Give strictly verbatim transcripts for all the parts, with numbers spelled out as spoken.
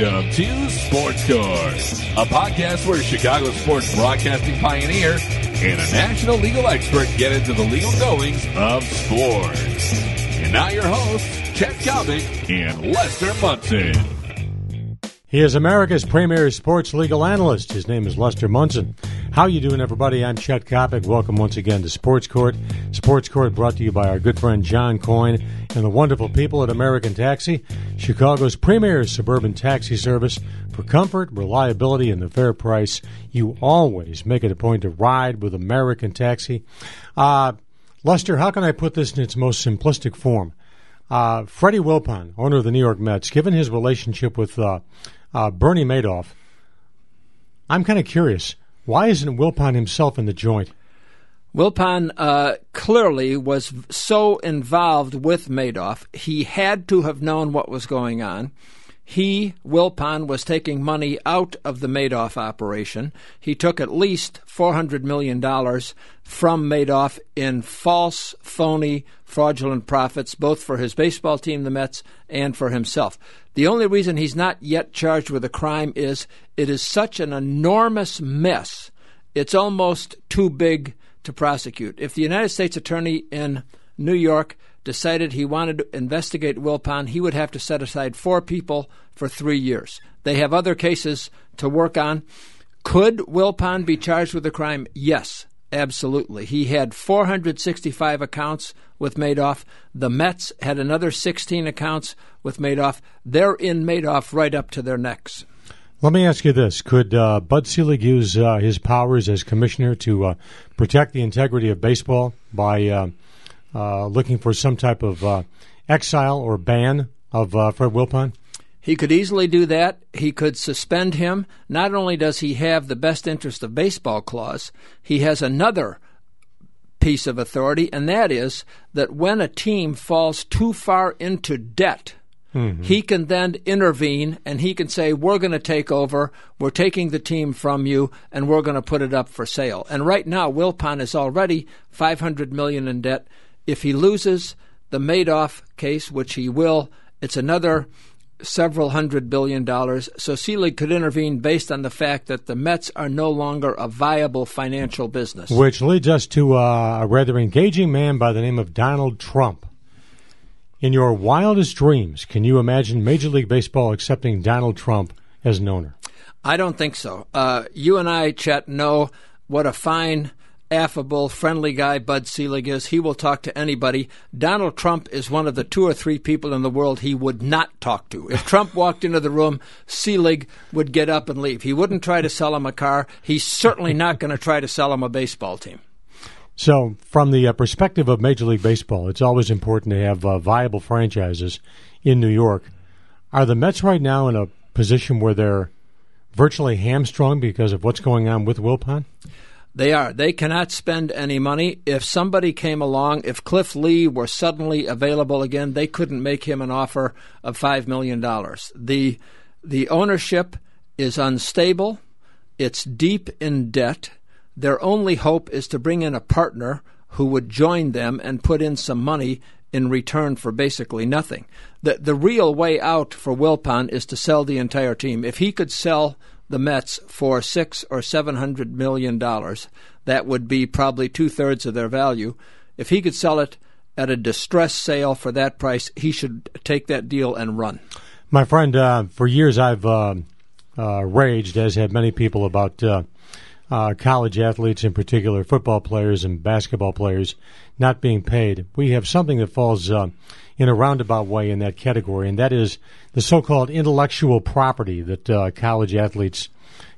Welcome to SportsCore, a podcast where Chicago sports broadcasting pioneer and a national legal expert get into the legal goings of sports. And now your hosts, Chet Coppock and Lester Munson. He is America's premier sports legal analyst. His name is Lester Munson. How you doing, everybody? I'm Chet Coppock. Welcome once again to Sports Court. Sports Court brought to you by our good friend John Coyne and the wonderful people at American Taxi, Chicago's premier suburban taxi service. For comfort, reliability, and the fair price, you always make it a point to ride with American Taxi. Uh, Lester, how can I put this in its most simplistic form? Uh, Freddie Wilpon, owner of the New York Mets, given his relationship with uh, uh, Bernie Madoff, I'm kind of curious. Why isn't Wilpon himself in the joint? Wilpon uh, clearly was so involved with Madoff. He had to have known what was going on. He, Wilpon, was taking money out of the Madoff operation. He took at least four hundred million dollars from Madoff in false, phony, fraudulent profits, both for his baseball team, the Mets, and for himself. The only reason he's not yet charged with a crime is it is such an enormous mess, it's almost too big to prosecute. If the United States attorney in New York decided he wanted to investigate Wilpon, he would have to set aside four people for three years. They have other cases to work on. Could Wilpon be charged with a crime? Yes. Absolutely. He had four hundred sixty-five accounts with Madoff. The Mets had another sixteen accounts with Madoff. They're in Madoff right up to their necks. Let me ask you this. Could uh, Bud Selig use uh, his powers as commissioner to uh, protect the integrity of baseball by uh, uh, looking for some type of uh, exile or ban of uh, Fred Wilpon? He could easily do that. He could suspend him. Not only does he have the best interest of baseball clause, he has another piece of authority, and that is that when a team falls too far into debt, mm-hmm. he can then intervene, and he can say, we're going to take over, we're taking the team from you, and we're going to put it up for sale. And right now, Wilpon is already five hundred million dollars in debt. If he loses the Madoff case, which he will, it's another several hundred billion dollars. So Selig could intervene based on the fact that the Mets are no longer a viable financial business. Which leads us to uh, a rather engaging man by the name of Donald Trump. In your wildest dreams, can you imagine Major League Baseball accepting Donald Trump as an owner? I don't think so. Uh, you and I, Chet, know what a fine, affable, friendly guy Bud Selig is. He will talk to anybody. Donald Trump is one of the two or three people in the world he would not talk to. If Trump walked into the room, Selig would get up and leave. He wouldn't try to sell him a car. He's certainly not going to try to sell him a baseball team. So from the uh, perspective of Major League Baseball, it's always important to have uh, viable franchises in New York. Are the Mets right now in a position where they're virtually hamstrung because of what's going on with Wilpon? They are. They cannot spend any money. If somebody came along, if Cliff Lee were suddenly available again, they couldn't make him an offer of five million dollars. The, the ownership is unstable. It's deep in debt. Their only hope is to bring in a partner who would join them and put in some money in return for basically nothing. The, the real way out for Wilpon is to sell the entire team. If he could sell the Mets for six or seven hundred million dollars, that would be probably two thirds of their value. If he could sell it at a distress sale for that price, he should take that deal and run. My friend, uh, for years I've uh, uh, raged, as have many people, about uh, uh, college athletes, in particular football players and basketball players, not being paid. We have something that falls uh, in a roundabout way in that category, and that is the so-called intellectual property that uh, college athletes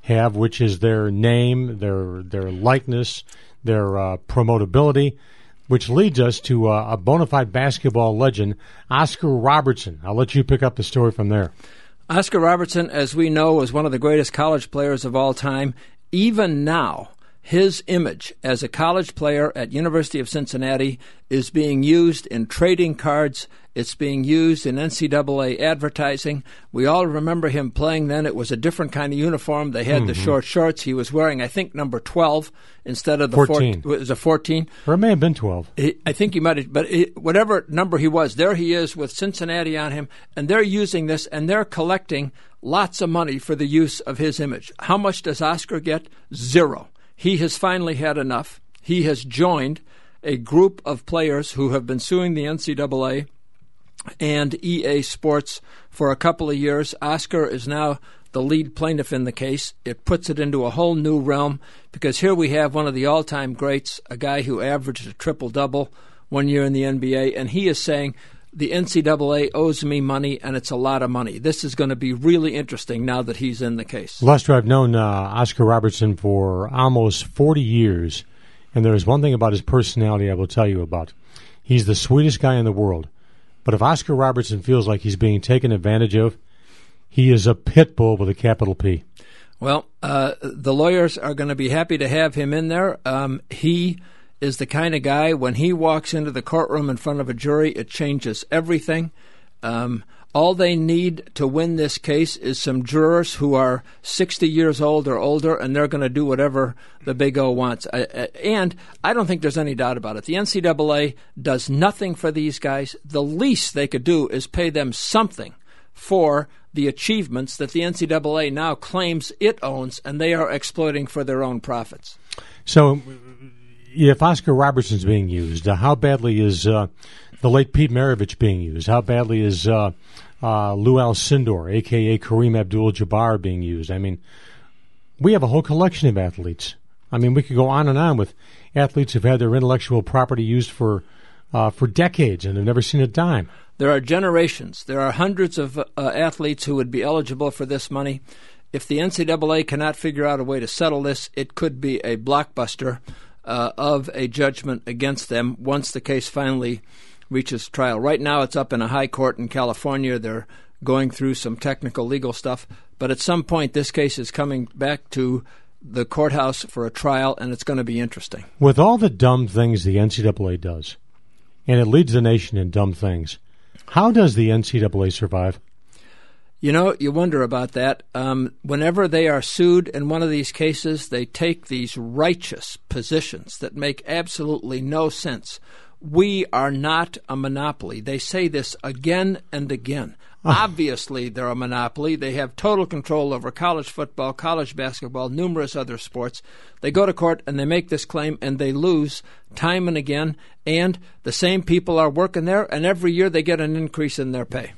have, which is their name, their their likeness, their uh, promotability, which leads us to uh, a bona fide basketball legend, Oscar Robertson. I'll let you pick up the story from there. Oscar Robertson, as we know, was one of the greatest college players of all time. Even now, his image as a college player at University of Cincinnati is being used in trading cards. It's being used in N C double A advertising. We all remember him playing then. It was a different kind of uniform. They had mm-hmm. the short shorts. He was wearing, I think, number twelve instead of the fourteen. Four, it was a fourteen. Or it may have been twelve. He, I think he might have. But it, whatever number he was, there he is with Cincinnati on him. And they're using this, and they're collecting lots of money for the use of his image. How much does Oscar get? Zero. He has finally had enough. He has joined a group of players who have been suing the N C double A and E A Sports for a couple of years. Oscar is now the lead plaintiff in the case. It puts it into a whole new realm, because here we have one of the all-time greats, a guy who averaged a triple-double one year in the N B A, and he is saying, the N C double A owes me money, and it's a lot of money. This is going to be really interesting now that he's in the case. Lester, I've known uh, Oscar Robertson for almost forty years, and there is one thing about his personality I will tell you about. He's the sweetest guy in the world. But if Oscar Robertson feels like he's being taken advantage of, he is a pit bull with a capital P. Well, uh, the lawyers are going to be happy to have him in there. Um, he is the kind of guy, when he walks into the courtroom in front of a jury, it changes everything. Um, all they need to win this case is some jurors who are sixty years old or older, and they're going to do whatever the big O wants. I, I, and I don't think there's any doubt about it. The N C double A does nothing for these guys. The least they could do is pay them something for the achievements that the N C double A now claims it owns, and they are exploiting for their own profits. So if Oscar Robertson's being used, uh, how badly is uh, the late Pete Maravich being used? How badly is uh, uh, Lou Alcindor, a k a. Kareem Abdul-Jabbar, being used? I mean, we have a whole collection of athletes. I mean, we could go on and on with athletes who've had their intellectual property used for uh, for decades and have never seen a dime. There are generations. There are hundreds of uh, athletes who would be eligible for this money. If the N C double A cannot figure out a way to settle this, it could be a blockbuster Uh, of a judgment against them once the case finally reaches trial. Right now it's up in a high court in California. They're going through some technical legal stuff, but at some point this case is coming back to the courthouse for a trial, and it's going to be interesting. With all the dumb things the N C double A does, and it leads the nation in dumb things, how does the N C double A survive? You know, you wonder about that. Um, whenever they are sued in one of these cases, they take these righteous positions that make absolutely no sense. We are not a monopoly. They say this again and again. Oh. Obviously, they're a monopoly. They have total control over college football, college basketball, numerous other sports. They go to court and they make this claim, and they lose time and again. And the same people are working there, and every year they get an increase in their pay.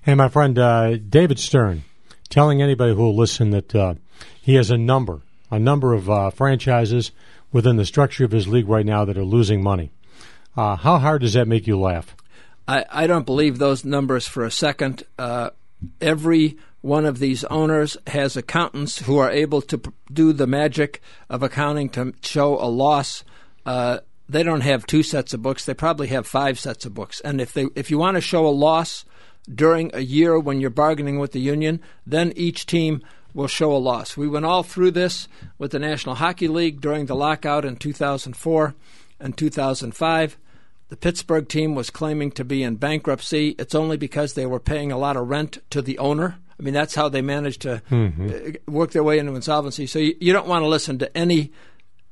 Hey, my friend, uh, David Stern, telling anybody who will listen that uh, he has a number, a number of uh, franchises within the structure of his league right now that are losing money. Uh, how hard does that make you laugh? I, I don't believe those numbers for a second. Uh, every one of these owners has accountants who are able to p- do the magic of accounting to show a loss. Uh, they don't have two sets of books. They probably have five sets of books. And if they, if you want to show a loss during a year when you're bargaining with the union, then each team will show a loss. We went all through this with the National Hockey League during the lockout in two thousand four and two thousand five. The Pittsburgh team was claiming to be in bankruptcy. It's only because they were paying a lot of rent to the owner. I mean, that's how they managed to mm-hmm. work their way into insolvency. So you, you don't want to listen to any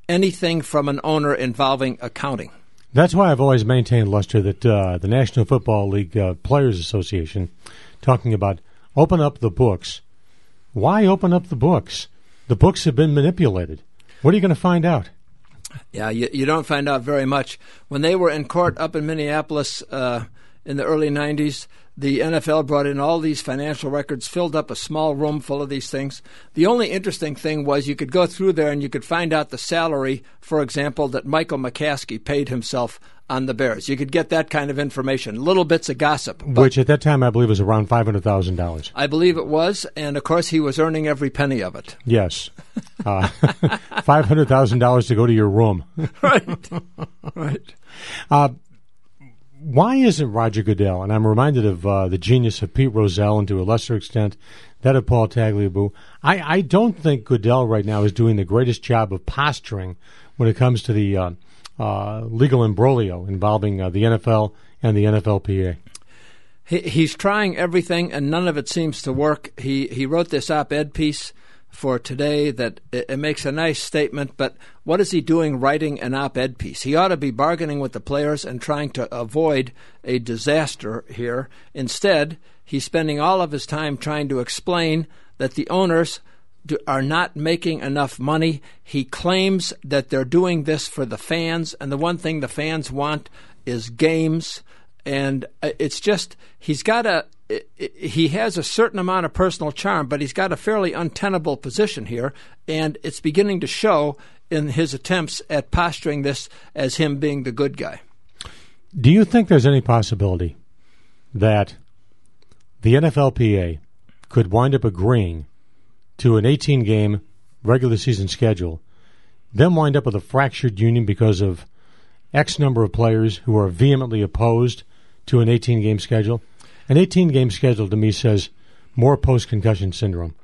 anything from an owner involving accounting. That's why I've always maintained, Lester, that uh, the National Football League uh, Players Association, talking about open up the books. Why open up the books? The books have been manipulated. What are you going to find out? Yeah, you, you don't find out very much. When they were in court up in Minneapolis uh, in the early nineties, the N F L brought in all these financial records, filled up a small room full of these things. The only interesting thing was you could go through there and you could find out the salary, for example, that Michael McCaskey paid himself on the Bears. You could get that kind of information, little bits of gossip. Which at that time I believe was around five hundred thousand dollars. I believe it was, and of course he was earning every penny of it. Yes. Uh, five hundred thousand dollars to go to your room. Right. Right. Uh, Why isn't Roger Goodell, and I'm reminded of uh, the genius of Pete Rozelle and to a lesser extent that of Paul Tagliabue, I, I don't think Goodell right now is doing the greatest job of posturing when it comes to the uh, uh, legal imbroglio involving uh, the N F L and the N F L P A. He, he's trying everything, and none of it seems to work. He, he wrote this op-ed piece for today that it makes a nice statement, but what is he doing writing an op-ed piece? He ought to be bargaining with the players and trying to avoid a disaster here. Instead, he's spending all of his time trying to explain that the owners do, are not making enough money. He claims that they're doing this for the fans, and the one thing the fans want is games. And it's just, he's got a, he has a certain amount of personal charm, but he's got a fairly untenable position here, and it's beginning to show in his attempts at posturing this as him being the good guy. Do you think there's any possibility that the N F L P A could wind up agreeing to an eighteen-game regular season schedule, then wind up with a fractured union because of X number of players who are vehemently opposed to an eighteen-game schedule? An eighteen-game schedule, to me, says more post-concussion syndrome.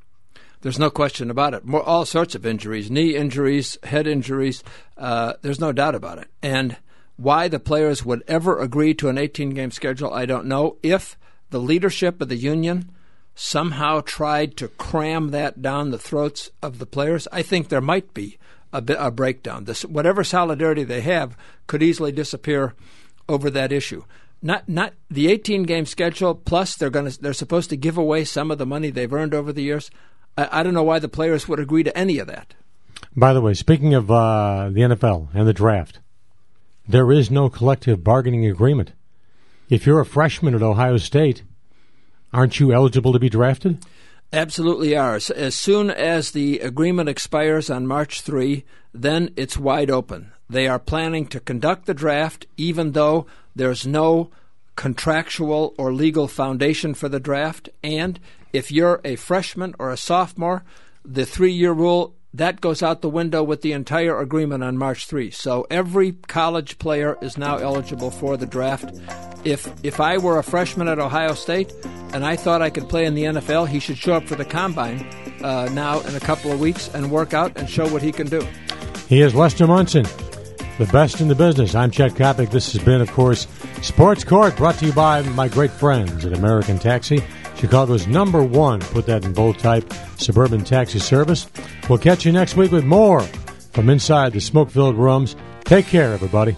There's no question about it. More, all sorts of injuries, knee injuries, head injuries. Uh, there's no doubt about it. And why the players would ever agree to an eighteen-game schedule, I don't know. If the leadership of the union somehow tried to cram that down the throats of the players, I think there might be a, bit, a breakdown. This, whatever solidarity they have could easily disappear over that issue. Not not the eighteen-game schedule, plus they're going to they're supposed to give away some of the money they've earned over the years. I, I don't know why the players would agree to any of that. By the way, speaking of uh, the N F L and the draft, there is no collective bargaining agreement. If you're a freshman at Ohio State, aren't you eligible to be drafted? Absolutely are. As soon as the agreement expires on March third, then it's wide open. They are planning to conduct the draft, even though there's no contractual or legal foundation for the draft. And if you're a freshman or a sophomore, the three-year rule, that goes out the window with the entire agreement on March third. So every college player is now eligible for the draft. If if I were a freshman at Ohio State and I thought I could play in the N F L, he should show up for the combine uh, now in a couple of weeks and work out and show what he can do. He is Lester Munson, the best in the business. I'm Chet Coppock. This has been, of course, Sports Court, brought to you by my great friends at American Taxi, Chicago's number one, put that in bold type, suburban taxi service. We'll catch you next week with more from inside the smoke-filled rooms. Take care, everybody.